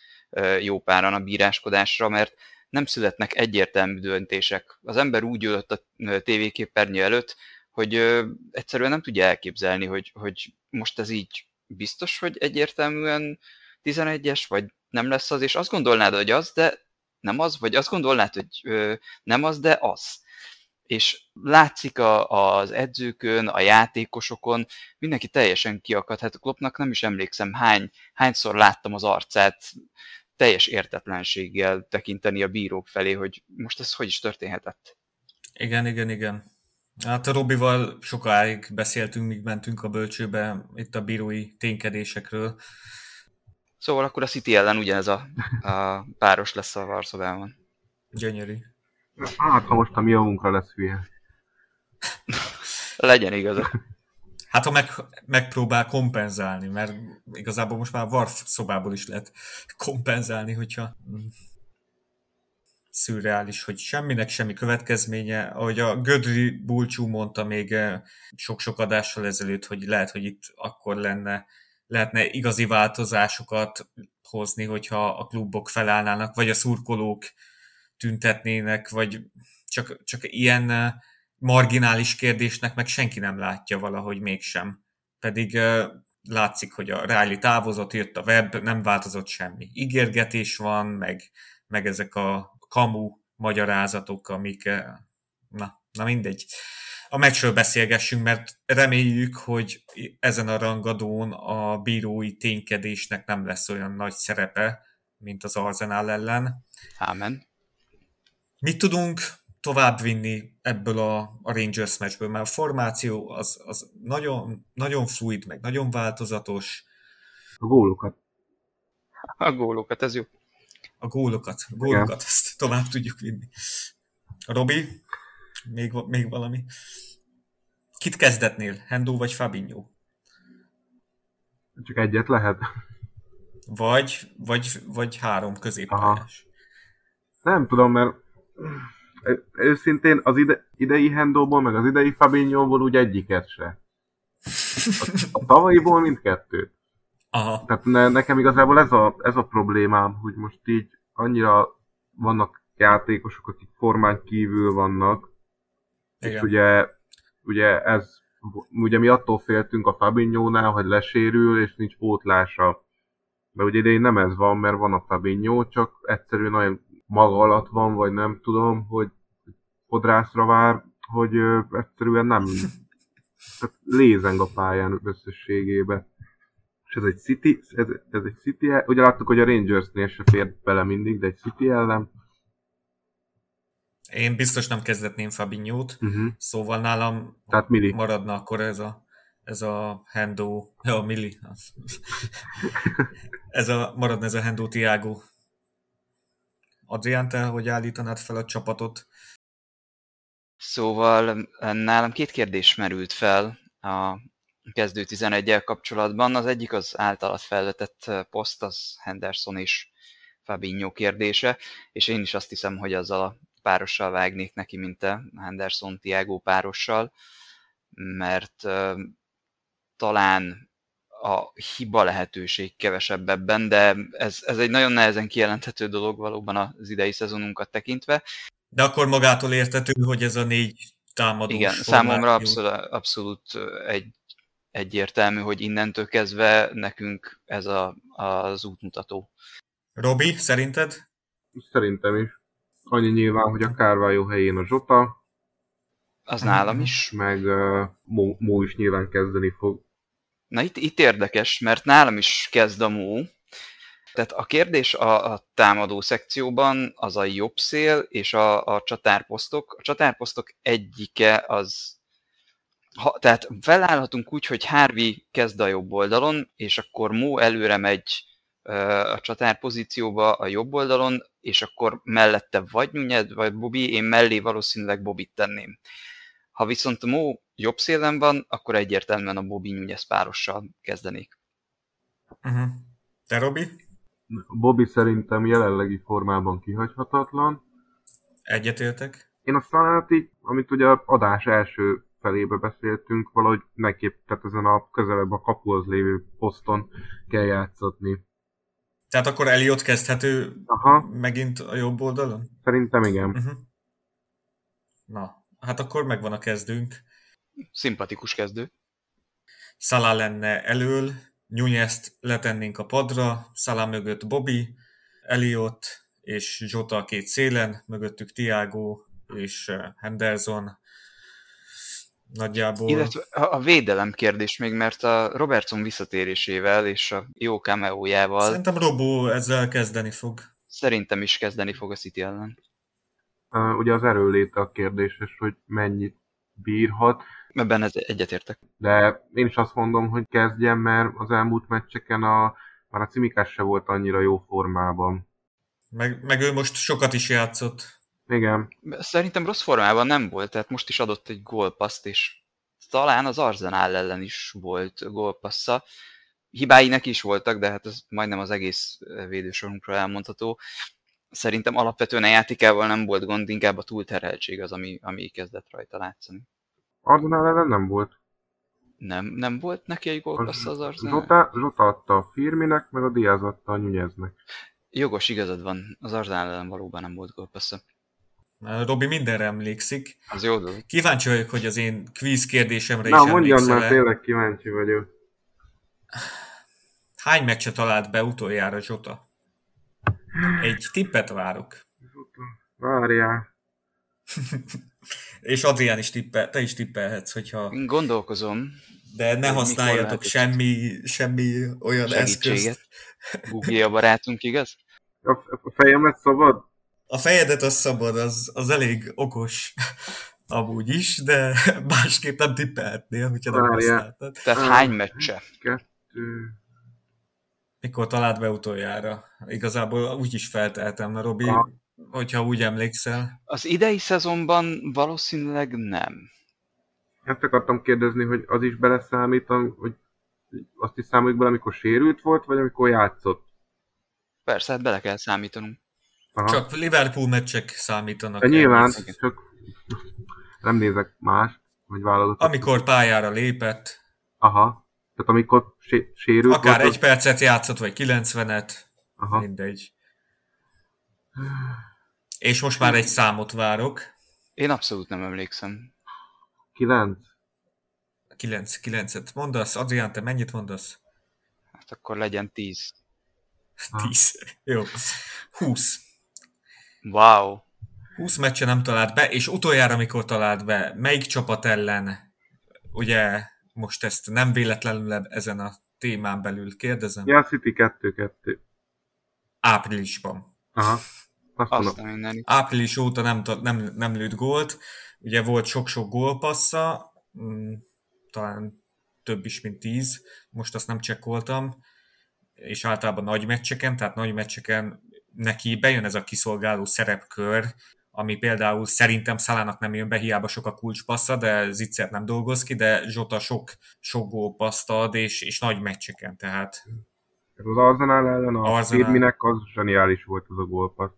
jó páran a bíráskodásra, mert nem születnek egyértelmű döntések. Az ember úgy ülött a tévéképernyő előtt, hogy egyszerűen nem tudja elképzelni, hogy, hogy most ez így biztos, hogy egyértelműen tizenegyes, vagy nem lesz az, és azt gondolnád, hogy az, de nem az, vagy azt gondolnád, hogy nem az, de az. És látszik a, az edzőkön, a játékosokon, mindenki teljesen kiakad. Hát a Kloppnak nem is emlékszem, hány, hányszor láttam az arcát teljes értetlenséggel tekinteni a bírók felé, hogy most ez hogy is történhetett. Igen, igen, igen. Hát a Robival sokáig beszéltünk, míg mentünk a bölcsőbe itt a bírói ténykedésekről. Szóval akkor a City ellen ugyanez a, a páros lesz a Varszobában. Gyönyörű. Hát, ha most a mi javunkra lesz hülye. Legyen igaza. Hát, ha meg, megpróbál kompenzálni, mert igazából most már VAR-szobából is lehet kompenzálni, hogyha szürreális, hogy semminek semmi következménye. Ahogy a Gödri Bulcsú mondta még sok-sok adással ezelőtt, hogy lehet, hogy itt akkor lenne, lehetne igazi változásokat hozni, hogyha a klubok felállnának, vagy a szurkolók tüntetnének, vagy csak, csak ilyen marginális kérdésnek meg senki nem látja valahogy mégsem. Pedig uh, látszik, hogy a Riley távozott, jött a web, nem változott semmi. Ígérgetés van, meg, meg ezek a kamu magyarázatok, amik... Uh, na, na mindegy. A meccsről beszélgessünk, mert reméljük, hogy ezen a rangadón a bírói ténykedésnek nem lesz olyan nagy szerepe, mint az Arsenal ellen. Ámen. Mit tudunk továbbvinni ebből a, a Rangers meccsből? Mert a formáció az, az nagyon, nagyon fluid, meg nagyon változatos. A gólokat. A gólokat, ez jó. A gólokat, a gólokat, igen. Ezt tovább tudjuk vinni. Robi, még, még valami? Kit kezdetnél? Hendo vagy Fabinho? Csak egyet lehet. Vagy, vagy, vagy három középpályás. Nem tudom, mert őszintén az ide, idei Hendóból, meg az idei Fabinhoból úgy egyiket se. A, a tavalyiból mindkettőt. Aha. Tehát ne, nekem igazából ez a, ez a problémám, hogy most így annyira vannak játékosok, akik formán kívül vannak. Igen. És ugye, ugye ez, ugye mi attól féltünk a Fabinhónál, hogy lesérül, és nincs pótlása. De ugye idén nem ez van, mert van a Fabinho, csak egyszerűen olyan maga alatt van, vagy nem tudom, hogy podrászra vár, hogy ö, egyszerűen nem lézeng a pályán összességében. És ez egy City, ez, ez egy City, ugye láttuk, hogy a Rangersnél se fér bele mindig, de egy City ellen. Én biztos nem kezdetném Fabinhót, uh-huh. Szóval nálam tehát maradna akkor ez a ez a Hendo, a Milli, ez a, maradna ez a Hendo Thiago. Adrián, te hogy állítanád fel a csapatot? Szóval nálam két kérdés merült fel a kezdő tizeneggyel kapcsolatban. Az egyik az általat felvetett poszt, az Henderson és Fabinho kérdése, és én is azt hiszem, hogy azzal a párossal vágnék neki, mint te, Henderson-Thiago párossal, mert uh, talán... a hiba lehetőség kevesebb ebben, de ez, ez egy nagyon nehezen kijelenthető dolog valóban az idei szezonunkat tekintve. De akkor magától értető, hogy ez a négy támadós. Igen, számomra abszolút, abszolút egy, egyértelmű, hogy innentől kezdve nekünk ez a, az útmutató. Robi, szerinted? Szerintem is. Annyi nyilván, hogy a Carvalho helyén a Jota. Az nálam is. Meg uh, Mó, Mó is nyilván kezdeni fog. Na itt, itt érdekes, mert nálam is kezd a Mó, Tehát a kérdés a, a támadó szekcióban az a jobb szél és a, a csatárposztok. A csatárposztok egyike az... Ha, tehát felállhatunk úgy, hogy Harvey kezd a jobb oldalon, és akkor Mo előre megy a csatárpozícióba a jobb oldalon, és akkor mellette vagy Núñez, vagy Bobby, én mellé valószínűleg Bobbyt tenném. Ha viszont Mo jobb szélen van, akkor egyértelműen a Bobby Núñez párossal kezdenék. Uh-huh. Te, Robi? Bobby szerintem jelenlegi formában kihagyhatatlan. Egyetértek? Én a Salát így, amit ugye adás első felébe beszéltünk, valahogy megképp, tehát ezen a közelebb a kapuhoz lévő poszton kell játszatni. Tehát akkor Elliott kezdhető Aha. megint a jobb oldalon? Szerintem igen. Uh-huh. Na, hát akkor megvan a kezdőnk. Szimpatikus kezdő. Salah lenne elől, Núñezt letennénk a padra, Salah mögött Bobby, Elliott és Jota a két szélen, mögöttük Thiago és Henderson. Nagyjából... Illetve a védelem kérdés még, mert a Robertson visszatérésével és a jó cameójával... Szerintem Robó ezzel kezdeni fog. Szerintem is kezdeni fog a City ellen. Uh, ugye az erőléte a kérdéses, hogy mennyit bírhat. Ebben ez egyetértek. De én is azt mondom, hogy kezdjem, mert az elmúlt meccseken a, már a Cimikás se volt annyira jó formában. Meg, meg ő most sokat is játszott. Igen. Szerintem rossz formában nem volt, tehát most is adott egy gólpasszt, és talán az Arsenal ellen is volt gólpassza. Hibái neki is voltak, de hát ez majdnem az egész védősorunkra elmondható. Szerintem alapvetően a játékával nem volt gond, inkább a túlterheltség az, ami, ami kezdett rajta látszani. Arsenal ellen nem volt. Nem, nem volt neki egy gólpassza az Arsenal? Zsota, Zsota adta a Firminek, meg a Diaz adta a Núñeznek. Jogos, igazad van. Az Arsenal ellen valóban nem volt gólpassza. Robi mindenre emlékszik. Az jó dolog. Kíváncsi vagyok, hogy az én kvíz kérdésemre Na, is emlékszel. Na, mondjam, mert tényleg kíváncsi vagyok. Hány meccset talált be utoljára Jota? Egy tippet várok. Várjál. És Adrián is tippel, te is tippelhetsz, hogyha... Gondolkozom. De ne használjatok semmi, semmi olyan segítséget. Eszközt. Google a barátunk, igaz? A fejemet szabad? A fejedet az szabad, az, az elég okos amúgy is, de másképp nem tippelhetnél, hogyha nem használtad. Tehát hány meccse? Kettő. Mikor talált be utoljára? Igazából úgy is felteltem, Robi, a... hogyha úgy emlékszel. Az idei szezonban valószínűleg nem. Ezt akartam kérdezni, hogy az is beleszámít, hogy azt is számoljuk bele, amikor sérült volt, vagy amikor játszott? Persze, hát bele kell számítanunk. Aha. Csak Liverpool meccsek számítanak. Nyilván, el, csak nem nézek más, hogy válogatott. Amikor pályára lépett. Aha, tehát amikor sé- sérült. Akár volt, egy az... percet játszott, vagy kilencvenet, Aha. mindegy. És most már egy számot várok. Én abszolút nem emlékszem. Kilenc. Kilenc, kilencet mondasz. Adrián, te mennyit mondasz? Hát akkor legyen tíz. Tíz. Jó. Húsz. Wow. húsz meccse nem talált be, és utoljára, amikor talált be, melyik csapat ellen, ugye most ezt nem véletlenül ezen a témán belül kérdezem. Ja, City kettő kettő. Áprilisban. Aha. Aztán április óta nem, nem, nem lőtt gólt, ugye volt sok-sok gólpassza, talán több is, mint tíz, most azt nem csekkoltam, és általában nagy meccseken, tehát nagy meccseken neki bejön ez a kiszolgáló szerepkör, ami például szerintem Salának nem jön be, hiába sok a kulcspassza, de Zicsert nem dolgoz ki, de Jota sok, sok gólpasszt ad, és, és nagy meccseken, tehát... Az Arsenal ellen a Firminek az zseniális volt az a gólpassz.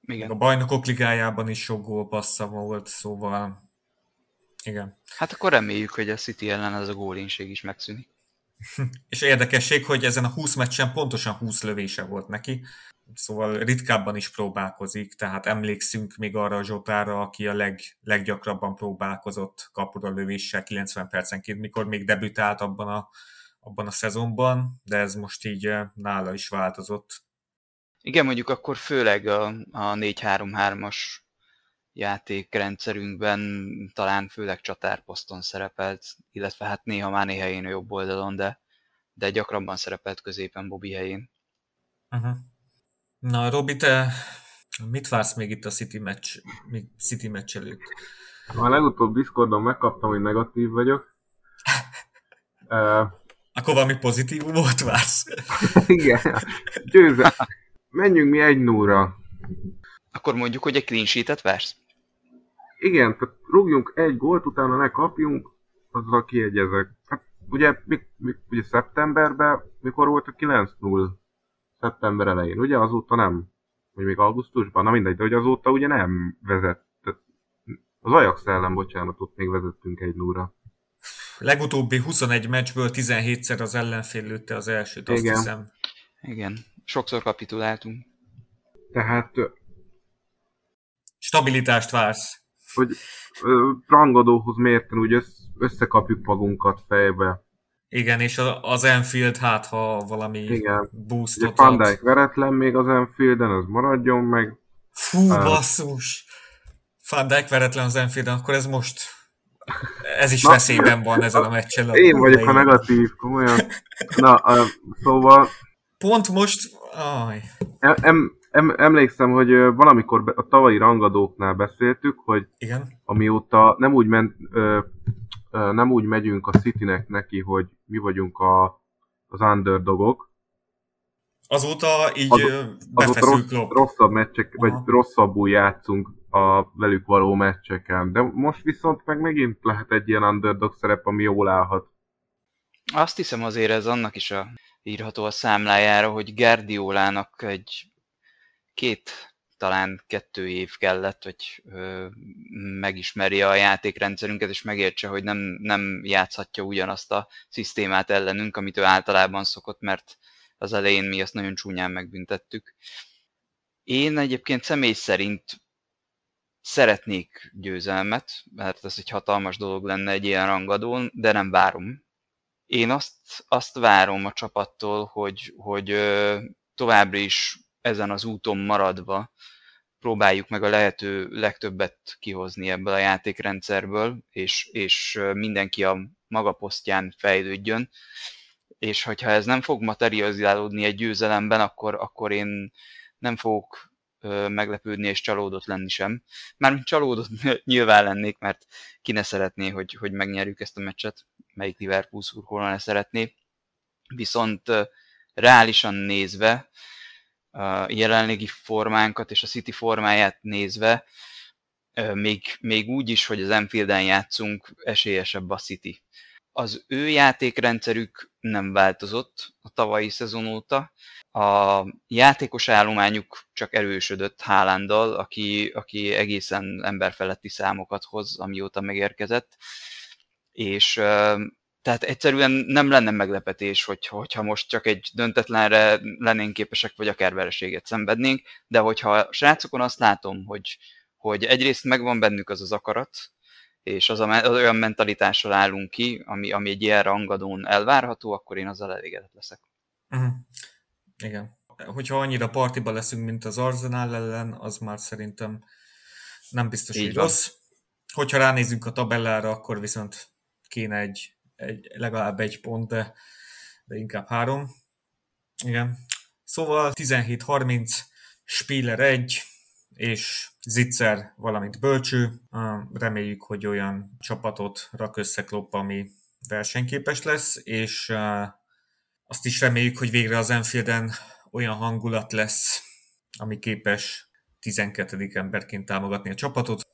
Igen. A Bajnokok Ligájában is sok gólpassza volt, szóval... Igen. Hát akkor reméljük, hogy a City ellen ez a gólénység is megszűnik. És érdekesség, hogy ezen a húsz meccsen pontosan húsz lövése volt neki, szóval ritkábban is próbálkozik, tehát emlékszünk még arra a Zsotára, aki a leg, leggyakrabban próbálkozott kapura lövéssel kilencven percenként, mikor még debütált abban a, abban a szezonban, de ez most így nála is változott. Igen, mondjuk akkor főleg a, a négy három három-as játékrendszerünkben talán főleg csatárposzton szerepelt, illetve hát néha már néha én jobb oldalon, de, de gyakrabban szerepelt középen Bobby helyén. Uh-huh. Na, Robi, te mit vársz még itt a City meccs, City meccs előtt? Már legutóbb Discordon megkaptam, hogy negatív vagyok. uh, Akkor valami pozitívumot vársz? Igen. Győző. Menjünk mi egy nullra. Akkor mondjuk, hogy egy clean sheet-et vársz? Igen, tehát rúgjunk egy gólt, utána ne kapjunk, azzal kiegyezek. Hát ugye, mi, mi, ugye szeptemberben, mikor volt a kilenc null? Szeptember elején, ugye? Azóta nem. Vagy még augusztusban? Na mindegy, de hogy azóta ugye nem vezet. Az Ajax ellen, bocsánat, ott még vezettünk egy nullra. Legutóbbi huszonegy meccsből tizenhétszer az ellenfél lőtte az elsőt, azt Igen. hiszem. Igen, sokszor kapituláltunk. Tehát... Stabilitást vársz. Hogy ö, rangadóhoz mérten úgy összekapjuk magunkat fejbe. Igen, és az Anfield, hát ha valami Igen. boostot ad. Van Dijk veretlen még az Anfielden, az maradjon meg. Fú, uh, basszus! Van Dijk veretlen az Anfielden, akkor ez most... Ez is na, veszélyben van ezen a meccsen. Én vagyok a negatív, komolyan. Na, uh, szóval... Pont most... Aj. Em, em, em, emlékszem, hogy valamikor be, a tavalyi rangadóknál beszéltük, hogy Igen? amióta nem úgy ment... Ö, nem úgy megyünk a Citynek neki, hogy mi vagyunk a, az underdogok. Azóta így az, befeszül Klopp. Rosszabb meccsek, Aha. vagy rosszabbul játszunk a velük való meccseken. De most viszont meg megint lehet egy ilyen underdog szerep, ami jól állhat. Azt hiszem azért ez annak is a, írható a számlájára, hogy Guardiolának egy két... talán kettő év kellett, hogy ö, megismerje a játékrendszerünket, és megértse, hogy nem, nem játszhatja ugyanazt a szisztémát ellenünk, amit ő általában szokott, mert az elején mi azt nagyon csúnyán megbüntettük. Én egyébként személy szerint szeretnék győzelmet, mert ez egy hatalmas dolog lenne egy ilyen rangadón, de nem várom. Én azt, azt várom a csapattól, hogy, hogy ö, továbbra is ezen az úton maradva próbáljuk meg a lehető legtöbbet kihozni ebből a játékrendszerből, és, és mindenki a maga posztján fejlődjön. És hogyha ez nem fog materializálódni egy győzelemben, akkor, akkor én nem fogok meglepődni és csalódott lenni sem. Mármint csalódott nyilván lennék, mert ki ne szeretné, hogy, hogy megnyerjük ezt a meccset, melyik Liverpool szurkoló ne szeretné. Viszont reálisan nézve, a jelenlegi formánkat és a City formáját nézve, még, még úgy is, hogy az Anfielden játszunk, esélyesebb a City. Az ő játékrendszerük nem változott a tavalyi szezon óta. A játékos állományuk csak erősödött Haalanddal, aki, aki egészen emberfeletti számokat hoz, amióta megérkezett. És... Tehát egyszerűen nem lenne meglepetés, hogy, hogyha most csak egy döntetlenre lennénk képesek, vagy akár vereséget szenvednénk, de hogyha a srácokon azt látom, hogy, hogy egyrészt megvan bennük az az akarat, és az, a, az olyan mentalitással állunk ki, ami, ami egy ilyen rangadón elvárható, akkor én azzal elégedett leszek. Uh-huh. Igen. Hogyha annyira partiba leszünk, mint az Arsenal ellen, az már szerintem nem biztos, Így hogy van. Rossz. Hogyha ránézünk a tabellára, akkor viszont kéne egy Egy, legalább egy pont, de, de inkább három. Igen. Szóval tizenhét harminc, Spiller egy, és Zitzer, valamint Bölcső. Reméljük, hogy olyan csapatot rak össze Klopp, ami versenyképes lesz, és azt is reméljük, hogy végre az Anfielden olyan hangulat lesz, ami képes tizenkettedik emberként támogatni a csapatot.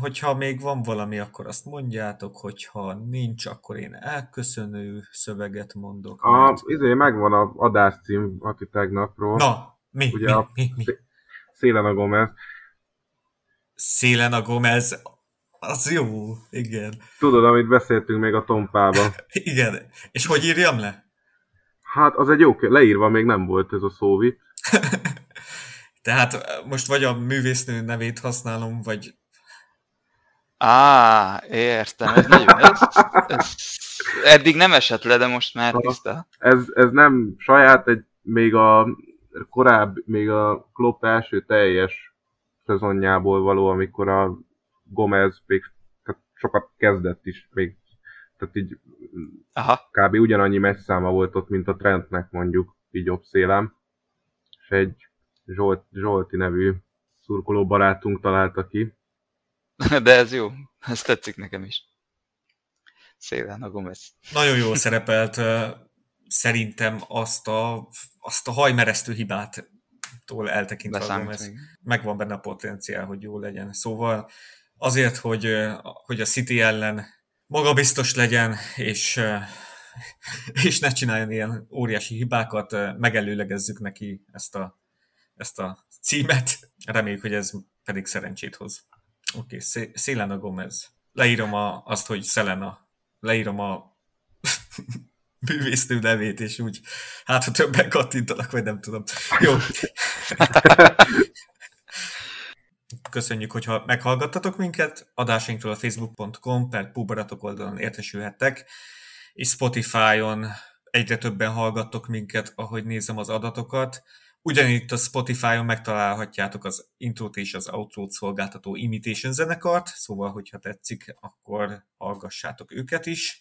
Hogyha még van valami, akkor azt mondjátok, hogyha nincs, akkor én elköszönő szöveget mondok. A, izé megvan az adáscím a tegnapról. Na, mi, Ugye mi, a mi, mi? Szélen a Gomez. Szélen a Gomez, az jó, igen. Tudod, amit beszéltünk még a tompában. Igen, és hogy írjam le? Hát az egy jó, leírva még nem volt ez a szóvit. Tehát most vagy a művésznő nevét használom, vagy... Á, értem, ez nagyon, ez, ez eddig nem esett le, de most már tiszta. Ez, ez nem saját, egy, még a korábbi, még a Klopp első teljes szezonjából való, amikor a Gomez még sokat kezdett is, még, tehát így Aha. kb. Ugyanannyi meccs száma volt ott, mint a Trentnek mondjuk, így jobb szélem. és egy Zsolt, Zsolti nevű szurkoló barátunk találta ki. De ez jó, ez tetszik nekem is. Szépen a Gomez. Nagyon jól szerepelt szerintem azt a, azt a hajmeresztő hibát tól eltekintve Beszámít a Gomez. Megvan benne a potenciál, hogy jó legyen. Szóval azért, hogy, hogy a City ellen magabiztos legyen, és, és ne csináljon ilyen óriási hibákat, megelőlegezzük neki ezt a, ezt a címet. Reméljük, hogy ez pedig szerencsét hoz. Oké, okay, Selena Gomez. Leírom a, azt, hogy Selena. Leírom a művésznő nevét, és úgy, hát ha többen kattintanak, vagy nem tudom. Jó. Köszönjük, hogyha meghallgattatok minket. Adásainktól a facebook pont com per PoolBarátok oldalon értesülhettek, és Spotify-on egyre többen hallgattok minket, ahogy nézem az adatokat. Ugyanitt a Spotify-on megtalálhatjátok az intrót és az outrót szolgáltató Imitation zenekart, szóval, hogyha tetszik, akkor hallgassátok őket is.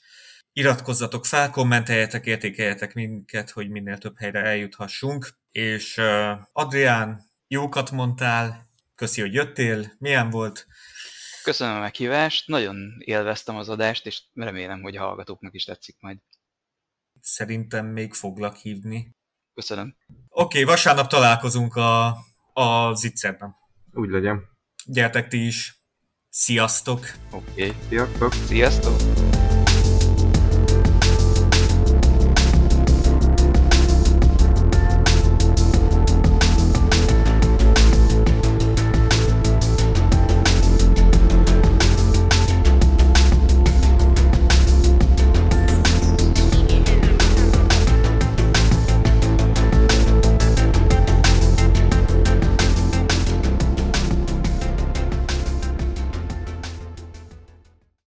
Iratkozzatok fel, kommenteljetek, értékeljetek minket, hogy minél több helyre eljuthassunk. És uh, Adrián, jókat mondtál, köszi, hogy jöttél, milyen volt? Köszönöm a meghívást, nagyon élveztem az adást, és remélem, hogy a hallgatóknak is tetszik majd. Szerintem még foglak hívni. Köszönöm. Oké, okay, vasárnap találkozunk a, a Zitzerben. Úgy legyen. Gyertek ti is. Sziasztok! Oké, okay. Sziasztok! Sziasztok!